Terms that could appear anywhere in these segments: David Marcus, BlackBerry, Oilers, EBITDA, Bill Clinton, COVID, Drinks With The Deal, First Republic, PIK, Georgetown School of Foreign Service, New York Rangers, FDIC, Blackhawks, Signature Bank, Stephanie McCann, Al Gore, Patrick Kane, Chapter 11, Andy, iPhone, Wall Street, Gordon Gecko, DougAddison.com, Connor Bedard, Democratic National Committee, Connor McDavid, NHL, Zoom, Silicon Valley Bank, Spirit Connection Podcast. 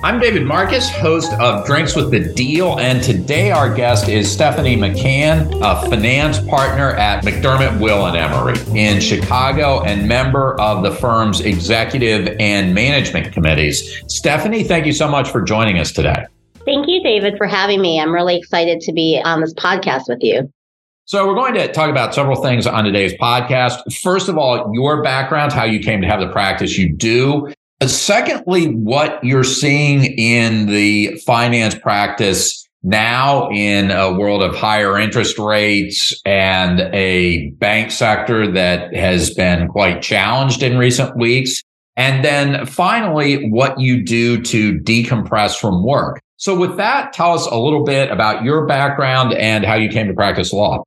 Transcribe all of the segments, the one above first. I'm David Marcus, host of Drinks With The Deal, and today our guest is Stephanie McCann, a finance partner at McDermott, Will & Emery in Chicago and member of the firm's executive and management committees. Stephanie, thank you so much for joining us today. Thank you, David, for having me. I'm really excited to be on this podcast with you. So we're going to talk about several things on today's podcast. First of all, your background, how you came to have the practice you do. Secondly, what you're seeing in the finance practice now in a world of higher interest rates and a bank sector that has been quite challenged in recent weeks. And then finally, what you do to decompress from work. So with that, tell us a little bit about your background and how you came to practice law.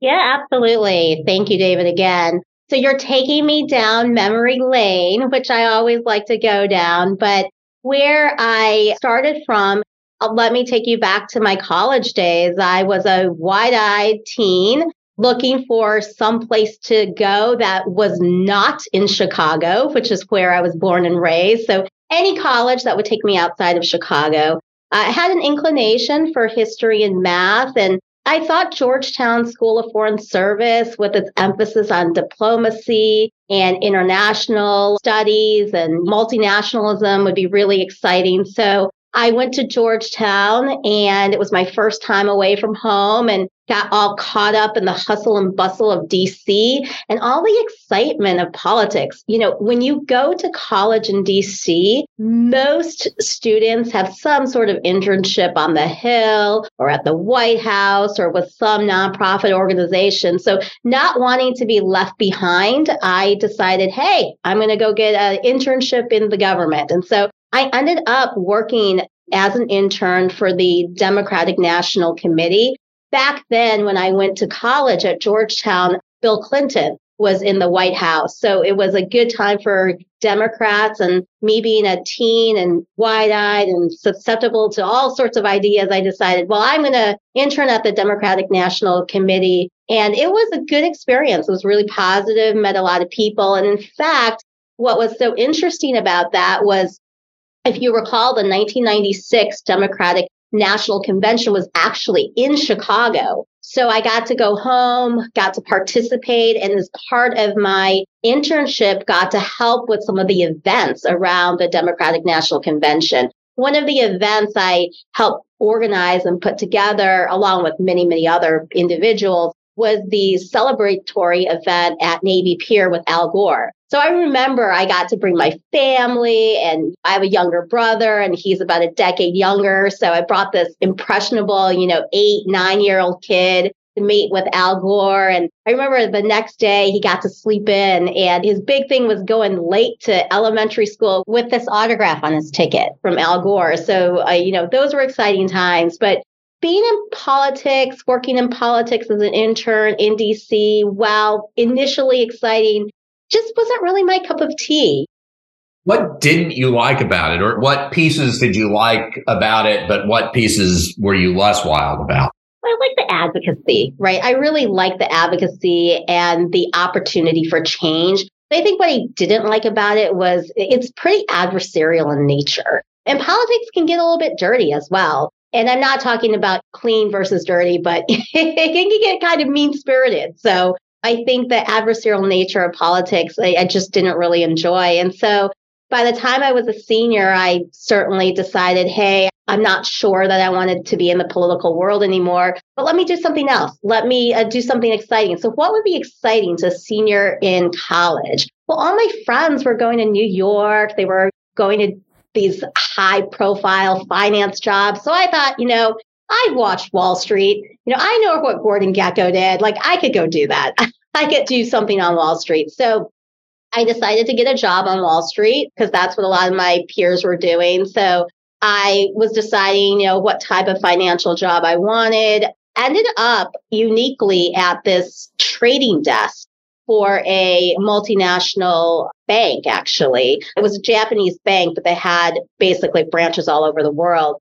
Yeah, absolutely. Thank you, David, again. So you're taking me down memory lane, which I always like to go down. But where I started from, let me take you back to my college days. I was a wide-eyed teen looking for some place to go that was not in Chicago, which is where I was born and raised. So any college that would take me outside of Chicago. I had an inclination for history and math, and I thought Georgetown School of Foreign Service, with its emphasis on diplomacy and international studies and multinationalism, would be really exciting. So I went to Georgetown, and it was my first time away from home and got all caught up in the hustle and bustle of D.C. and all the excitement of politics. You know, when you go to college in D.C., most students have some sort of internship on the Hill or at the White House or with some nonprofit organization. So not wanting to be left behind, I decided, hey, I'm going to go get an internship in the government. And so I ended up working as an intern for the Democratic National Committee. Back then, when I went to college at Georgetown, Bill Clinton was in the White House. So it was a good time for Democrats, and me being a teen and wide-eyed and susceptible to all sorts of ideas, I decided, well, I'm going to intern at the Democratic National Committee. And it was a good experience. It was really positive, met a lot of people. And in fact, what was so interesting about that was, if you recall, the 1996 Democratic National Convention was actually in Chicago. So I got to go home, got to participate, and as part of my internship, got to help with some of the events around the Democratic National Convention. One of the events I helped organize and put together, along with many, many other individuals, was the celebratory event at Navy Pier with Al Gore. So I remember I got to bring my family, and I have a younger brother, and he's about a decade younger. So I brought this impressionable, 8-9-year-old kid to meet with Al Gore. And I remember the next day he got to sleep in, and his big thing was going late to elementary school with this autograph on his ticket from Al Gore. So, those were exciting times. But being in politics, working in politics as an intern in DC, while initially exciting, just wasn't really my cup of tea. What didn't you like about it? Or what pieces did you like about it, but what pieces were you less wild about? I like the advocacy, right? I really like the advocacy and the opportunity for change. I think what I didn't like about it was it's pretty adversarial in nature. And politics can get a little bit dirty as well. And I'm not talking about clean versus dirty, but it can get kind of mean-spirited. So I think the adversarial nature of politics, I just didn't really enjoy. And so by the time I was a senior, I certainly decided, hey, I'm not sure that I wanted to be in the political world anymore, but let me do something else. Let me do something exciting. So what would be exciting to a senior in college? Well, all my friends were going to New York. They were going to these high-profile finance jobs. So I thought, I watched Wall Street. I know what Gordon Gecko did. I could go do that. I could do something on Wall Street. So I decided to get a job on Wall Street because that's what a lot of my peers were doing. So I was deciding, what type of financial job I wanted. Ended up uniquely at this trading desk for a multinational bank, actually. It was a Japanese bank, but they had basically branches all over the world.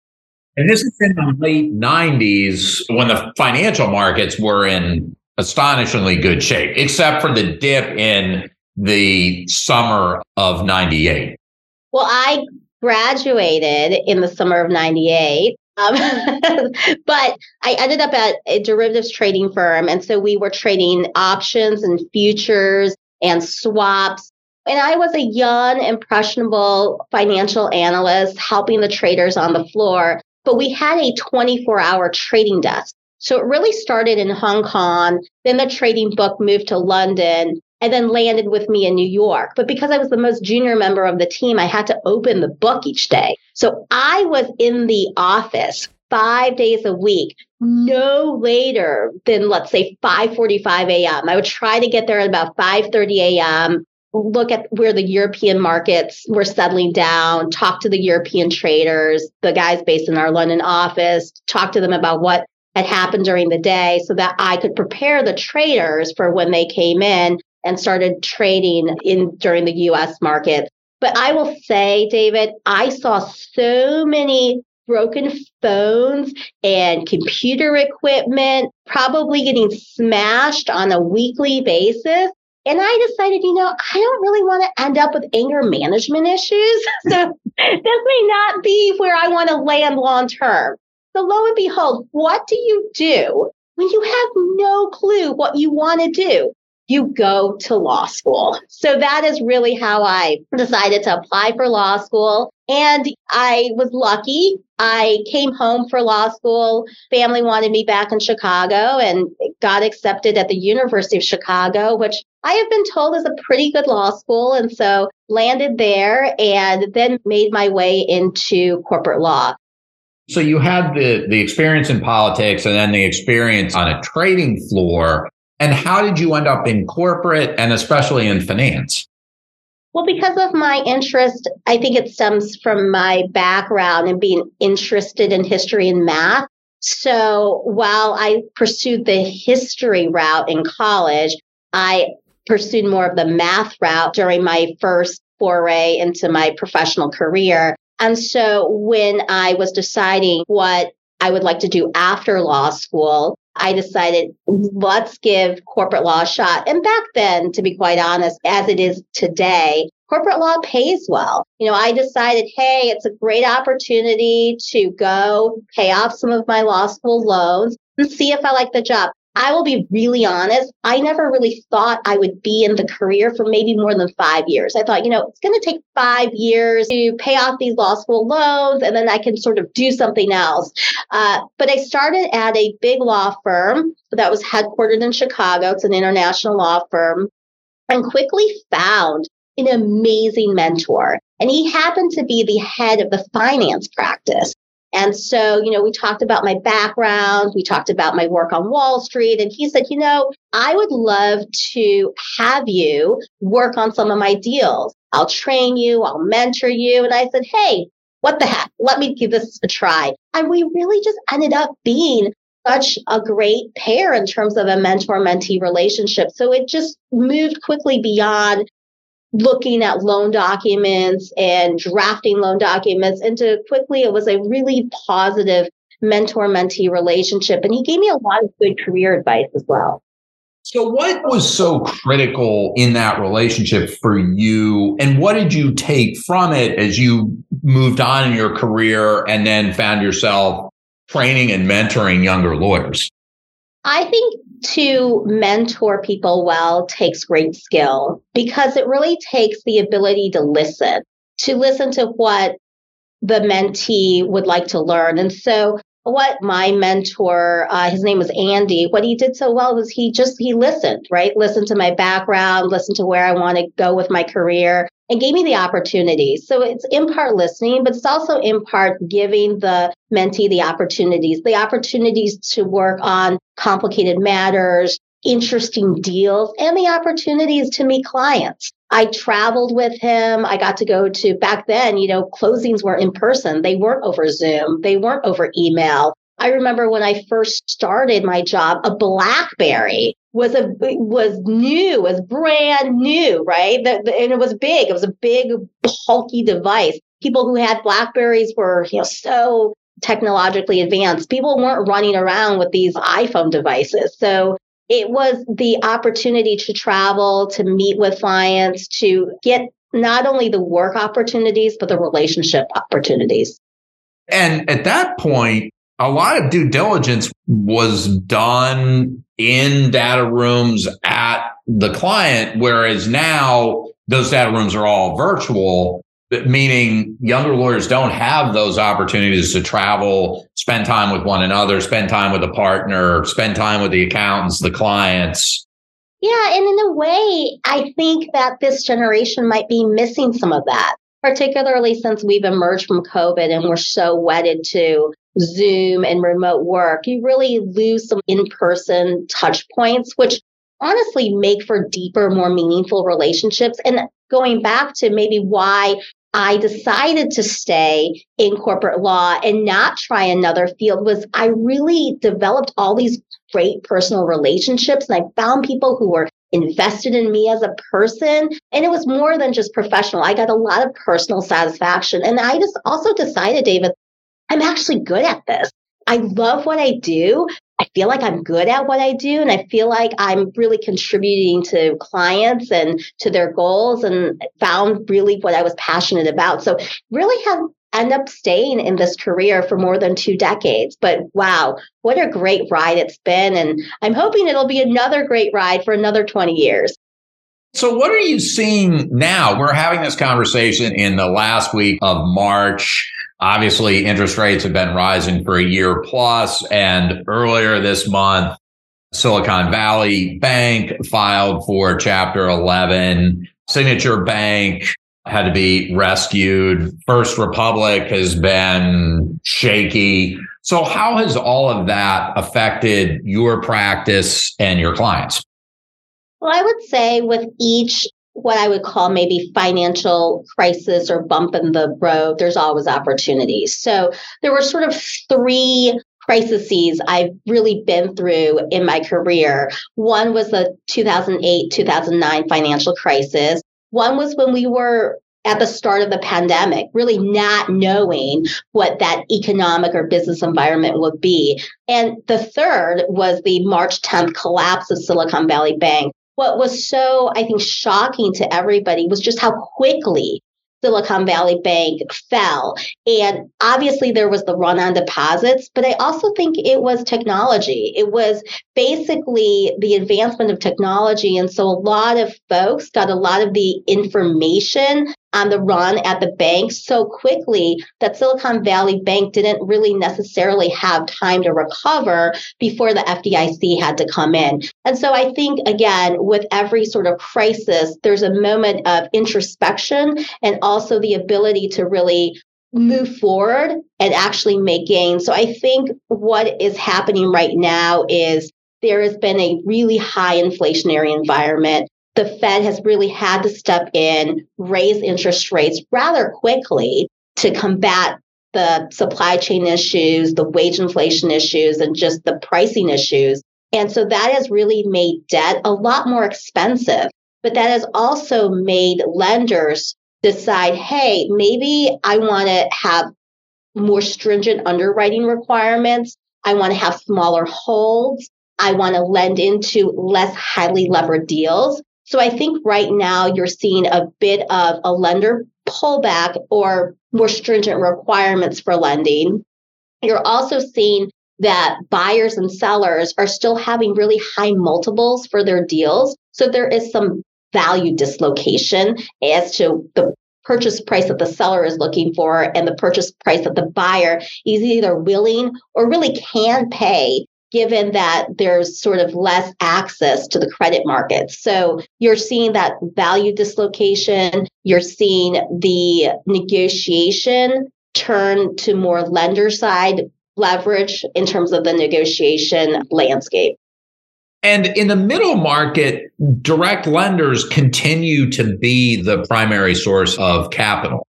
And this is in the late 90s when the financial markets were in astonishingly good shape, except for the dip in the summer of 98. Well, I graduated in the summer of 98. But I ended up at a derivatives trading firm. And so we were trading options and futures and swaps. And I was a young, impressionable financial analyst helping the traders on the floor. But we had a 24-hour trading desk. So it really started in Hong Kong. Then the trading book moved to London and then landed with me in New York. But because I was the most junior member of the team, I had to open the book each day. So I was in the office 5 days a week, no later than, let's say, 5:45 a.m. I would try to get there at about 5:30 a.m., look at where the European markets were settling down, talk to the European traders, the guys based in our London office, talk to them about what had happened during the day so that I could prepare the traders for when they came in and started trading during the U.S. market. But I will say, David, I saw so many broken phones and computer equipment probably getting smashed on a weekly basis. And I decided, I don't really want to end up with anger management issues. So this may not be where I want to land long term. So lo and behold, what do when you have no clue what you want to do? You go to law school. So that is really how I decided to apply for law school. And I was lucky. I came home for law school. Family wanted me back in Chicago and got accepted at the University of Chicago, which I have been told is a pretty good law school. And so landed there and then made my way into corporate law. So you had the experience in politics and then the experience on a trading floor. And how did you end up in corporate and especially in finance? Well, because of my interest, I think it stems from my background and being interested in history and math. So while I pursued the history route in college, I pursued more of the math route during my first foray into my professional career. And so when I was deciding what I would like to do after law school, I decided, let's give corporate law a shot. And back then, to be quite honest, as it is today, corporate law pays well. I decided, hey, it's a great opportunity to go pay off some of my law school loans and see if I like the job. I will be really honest. I never really thought I would be in the career for maybe more than 5 years. I thought, it's going to take 5 years to pay off these law school loans, and then I can sort of do something else. But I started at a big law firm that was headquartered in Chicago. It's an international law firm, and quickly found an amazing mentor. And he happened to be the head of the finance practice. And so, we talked about my background, we talked about my work on Wall Street, and he said, I would love to have you work on some of my deals. I'll train you, I'll mentor you. And I said, hey, what the heck? Let me give this a try. And we really just ended up being such a great pair in terms of a mentor-mentee relationship. So it just moved quickly beyond looking at loan documents and drafting loan documents into quickly, it was a really positive mentor-mentee relationship. And he gave me a lot of good career advice as well. So what was so critical in that relationship for you? And what did you take from it as you moved on in your career and then found yourself training and mentoring younger lawyers? I think to mentor people well takes great skill because it really takes the ability to listen to what the mentee would like to learn. And so what my mentor, his name was Andy, what he did so well was he listened, right? Listened to my background, listened to where I want to go with my career and gave me the opportunity. So it's in part listening, but it's also in part giving the mentee the opportunities to work on complicated matters, interesting deals, and the opportunities to meet clients. I traveled with him. I got to go to, back then, closings were in person. They weren't over Zoom. They weren't over email. I remember when I first started my job, a BlackBerry was new, was brand new, right? And it was big. It was a big, bulky device. People who had BlackBerries were, so technologically advanced. People weren't running around with these iPhone devices. So it was the opportunity to travel, to meet with clients, to get not only the work opportunities, but the relationship opportunities. And at that point, a lot of due diligence was done in data rooms at the client, whereas now those data rooms are all virtual, meaning younger lawyers don't have those opportunities to travel, spend time with one another, spend time with a partner, spend time with the accountants, the clients. Yeah, and in a way, I think that this generation might be missing some of that, particularly since we've emerged from COVID and we're so wedded to Zoom and remote work. You really lose some in-person touch points, which honestly make for deeper, more meaningful relationships. And going back to maybe why I decided to stay in corporate law and not try another field was I really developed all these great personal relationships. And I found people who were invested in me as a person. And it was more than just professional. I got a lot of personal satisfaction. And I just also decided, David, I'm actually good at this. I love what I do. I feel like I'm good at what I do. And I feel like I'm really contributing to clients and to their goals and found really what I was passionate about. So really have end up staying in this career for more than 2 decades. But wow, what a great ride it's been. And I'm hoping it'll be another great ride for another 20 years. So what are you seeing now? We're having this conversation in the last week of March. Obviously, interest rates have been rising for a year plus. And earlier this month, Silicon Valley Bank filed for Chapter 11. Signature Bank had to be rescued. First Republic has been shaky. So how has all of that affected your practice and your clients? Well, I would say with each, what I would call maybe financial crisis or bump in the road, there's always opportunities. So there were sort of 3 crises I've really been through in my career. One was the 2008-2009 financial crisis. One was when we were at the start of the pandemic, really not knowing what that economic or business environment would be. And the third was the March 10th collapse of Silicon Valley Bank. What was so, I think, shocking to everybody was just how quickly Silicon Valley Bank fell. And obviously there was the run on deposits, but I also think it was technology. It was basically the advancement of technology. And so a lot of folks got a lot of the information on the run at the bank so quickly that Silicon Valley Bank didn't really necessarily have time to recover before the FDIC had to come in. And so I think, again, with every sort of crisis, there's a moment of introspection and also the ability to really move forward and actually make gains. So I think what is happening right now is there has been a really high inflationary environment. The Fed has really had to step in, raise interest rates rather quickly to combat the supply chain issues, the wage inflation issues, and just the pricing issues. And so that has really made debt a lot more expensive. But that has also made lenders decide, hey, maybe I want to have more stringent underwriting requirements. I want to have smaller holds. I want to lend into less highly levered deals. So I think right now you're seeing a bit of a lender pullback or more stringent requirements for lending. You're also seeing that buyers and sellers are still having really high multiples for their deals. So there is some value dislocation as to the purchase price that the seller is looking for and the purchase price that the buyer is either willing or really can pay, given that there's sort of less access to the credit market. So you're seeing that value dislocation, you're seeing the negotiation turn to more lender side leverage in terms of the negotiation landscape. And in the middle market, direct lenders continue to be the primary source of capital.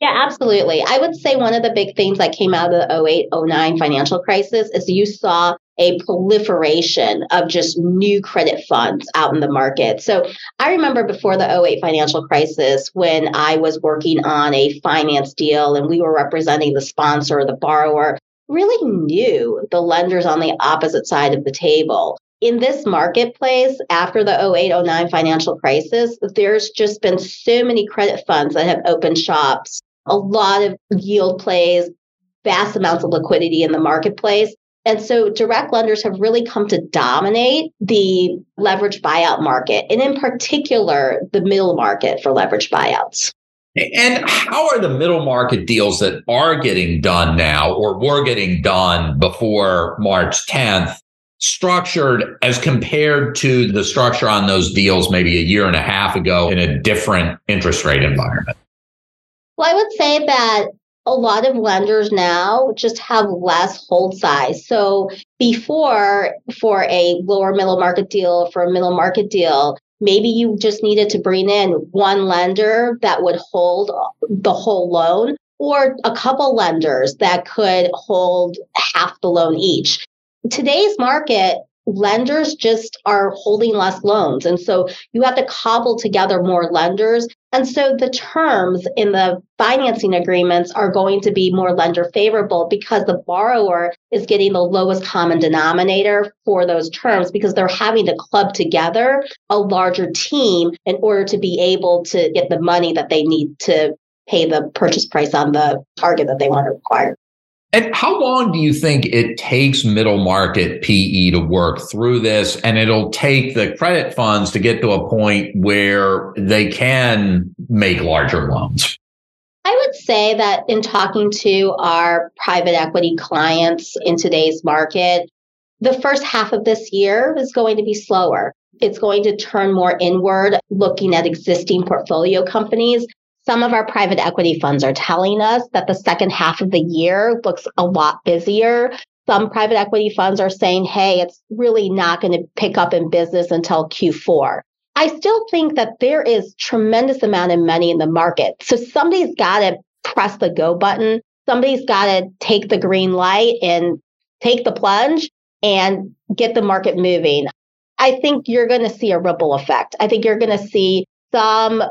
Yeah, absolutely. I would say one of the big things that came out of the 2008-2009 financial crisis is you saw a proliferation of just new credit funds out in the market. So I remember before the 2008 financial crisis when I was working on a finance deal and we were representing the sponsor or the borrower, really knew the lenders on the opposite side of the table. in this marketplace, after the 08-09 financial crisis, there's just been so many credit funds that have opened shops, a lot of yield plays, vast amounts of liquidity in the marketplace. And so direct lenders have really come to dominate the leveraged buyout market, and in particular, the middle market for leveraged buyouts. And how are the middle market deals that are getting done now or were getting done before March 10th structured as compared to the structure on those deals maybe a year and a half ago in a different interest rate environment? Well, I would say that a lot of lenders now just have less hold size. So before, for a lower middle market deal, for a middle market deal, maybe you just needed to bring in one lender that would hold the whole loan or a couple lenders that could hold half the loan each. Today's market, lenders just are holding less loans. And so you have to cobble together more lenders. And so the terms in the financing agreements are going to be more lender favorable because the borrower is getting the lowest common denominator for those terms because they're having to club together a larger team in order to be able to get the money that they need to pay the purchase price on the target that they want to acquire. And how long do you think it takes middle market PE to work through this? And it'll take the credit funds to get to a point where they can make larger loans? I would say that in talking to our private equity clients in today's market, the first half of this year is going to be slower. It's going to turn more inward, looking at existing portfolio companies. Some of our private equity funds are telling us that the second half of the year looks a lot busier. Some private equity funds are saying, hey, it's really not going to pick up in business until Q4. I still think that there is tremendous amount of money in the market. So somebody's got to press the go button. Somebody's got to take the green light and take the plunge and get the market moving. I think you're going to see a ripple effect. I think you're going to see some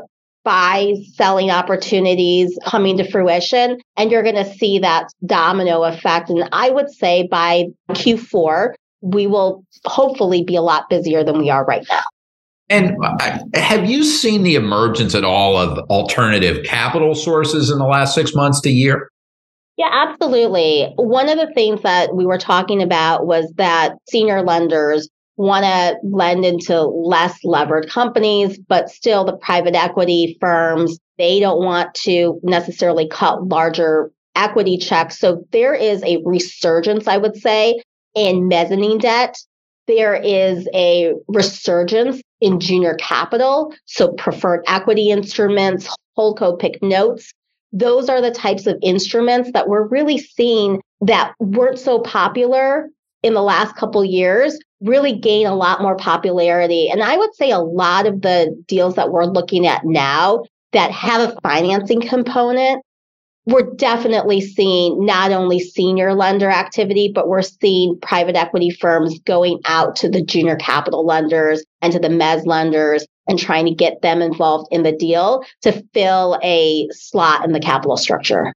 buy-selling opportunities coming to fruition, and you're going to see that domino effect. And I would say by Q4, we will hopefully be a lot busier than we are right now. And have you seen the emergence at all of alternative capital sources in the last 6 months to a year? Yeah, absolutely. One of the things that we were talking about was that senior lenders want to lend into less levered companies, but still the private equity firms, they don't want to necessarily cut larger equity checks. So there is a resurgence, I would say, in mezzanine debt. There is a resurgence in junior capital, so preferred equity instruments, holdco PIK notes. Those are the types of instruments that we're really seeing that weren't so popular in the last couple of years really gain a lot more popularity. And I would say a lot of the deals that we're looking at now that have a financing component, we're definitely seeing not only senior lender activity, but we're seeing private equity firms going out to the junior capital lenders and to the mezz lenders and trying to get them involved in the deal to fill a slot in the capital structure.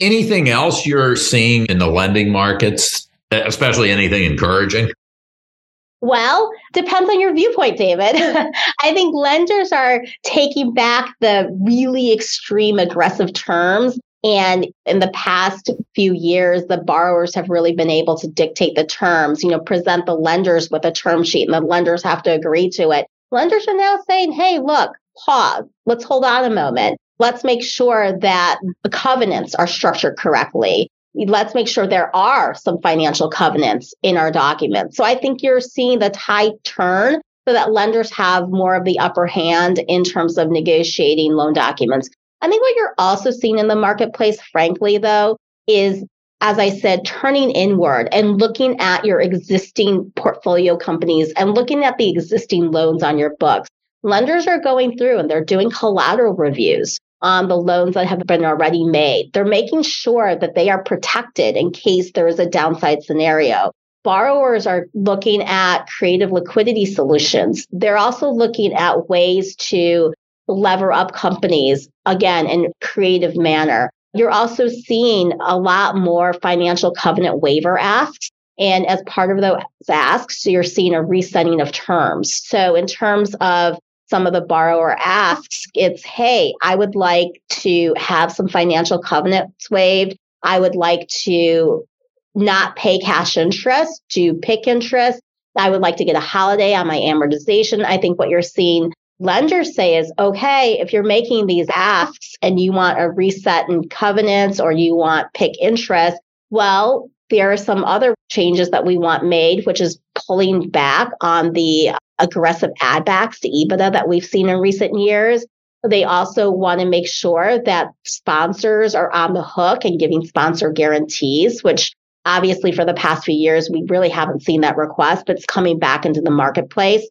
Anything else you're seeing in the lending markets, especially anything encouraging? Well, depends on your viewpoint, David. I think lenders are taking back the really extreme aggressive terms. And in the past few years, the borrowers have really been able to dictate the terms, present the lenders with a term sheet and the lenders have to agree to it. Lenders are now saying, hey, look, pause. Let's hold on a moment. Let's make sure that the covenants are structured correctly. Let's make sure there are some financial covenants in our documents. So I think you're seeing the tide turn so that lenders have more of the upper hand in terms of negotiating loan documents. I think what you're also seeing in the marketplace, frankly, though, is, as I said, turning inward and looking at your existing portfolio companies and looking at the existing loans on your books. Lenders are going through and they're doing collateral reviews on the loans that have been already made. They're making sure that they are protected in case there is a downside scenario. Borrowers are looking at creative liquidity solutions. They're also looking at ways to lever up companies, again, in a creative manner. You're also seeing a lot more financial covenant waiver asks. And as part of those asks, you're seeing a resetting of terms. So in terms of some of the borrower asks, it's, hey, I would like to have some financial covenants waived. I would like to not pay cash interest, to PIK interest. I would like to get a holiday on my amortization. I think what you're seeing lenders say is, okay, if you're making these asks and you want a reset in covenants or you want PIK interest, well, there are some other changes that we want made, which is pulling back on the aggressive add backs to EBITDA that we've seen in recent years. They also want to make sure that sponsors are on the hook and giving sponsor guarantees, which obviously for the past few years, we really haven't seen that request, but it's coming back into the marketplace.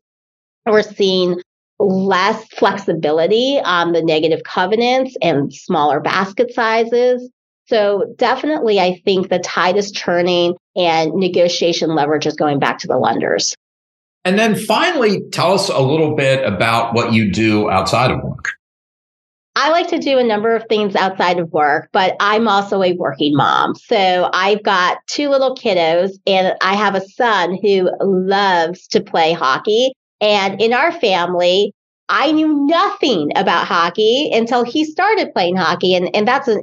We're seeing less flexibility on the negative covenants and smaller basket sizes. So definitely, I think the tide is turning and negotiation leverage is going back to the lenders. And then finally, tell us a little bit about what you do outside of work. I like to do a number of things outside of work, but I'm also a working mom. So I've got two little kiddos and I have a son who loves to play hockey. And in our family, I knew nothing about hockey until he started playing hockey. And that's a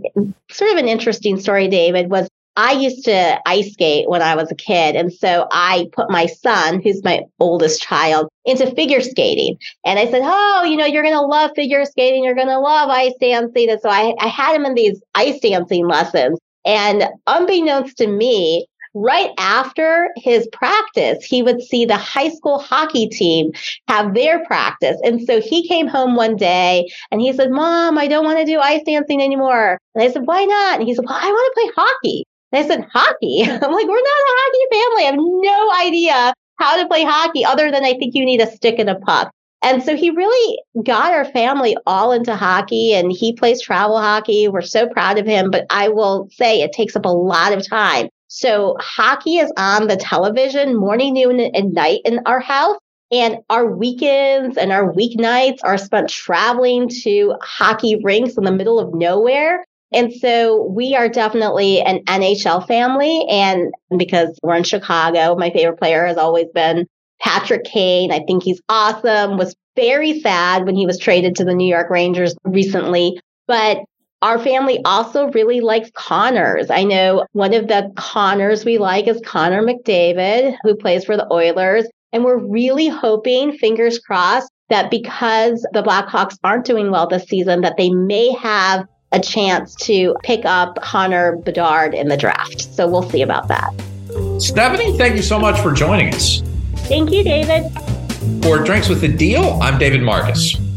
sort of an interesting story, David, was I used to ice skate when I was a kid. And so I put my son, who's my oldest child, into figure skating. And I said, oh, you know, you're going to love figure skating. You're going to love ice dancing. And so I had him in these ice dancing lessons. And unbeknownst to me, right after his practice, he would see the high school hockey team have their practice. And so he came home one day and he said, Mom, I don't want to do ice dancing anymore. And I said, why not? And he said, well, I want to play hockey. And I said, hockey? I'm like, we're not a hockey family. I have no idea how to play hockey other than I think you need a stick and a puck. And so he really got our family all into hockey and he plays travel hockey. We're so proud of him, but I will say it takes up a lot of time. So hockey is on the television morning, noon, and night in our house. And our weekends and our weeknights are spent traveling to hockey rinks in the middle of nowhere. And so we are definitely an NHL family. And because we're in Chicago, my favorite player has always been Patrick Kane. I think he's awesome. Was very sad when he was traded to the New York Rangers recently. But our family also really likes Connors. I know one of the Connors we like is Connor McDavid, who plays for the Oilers. And we're really hoping, fingers crossed, that because the Blackhawks aren't doing well this season, that they may have a chance to pick up Connor Bedard in the draft. So we'll see about that. Stephanie, thank you so much for joining us. Thank you, David. For Drinks with the Deal, I'm David Marcus.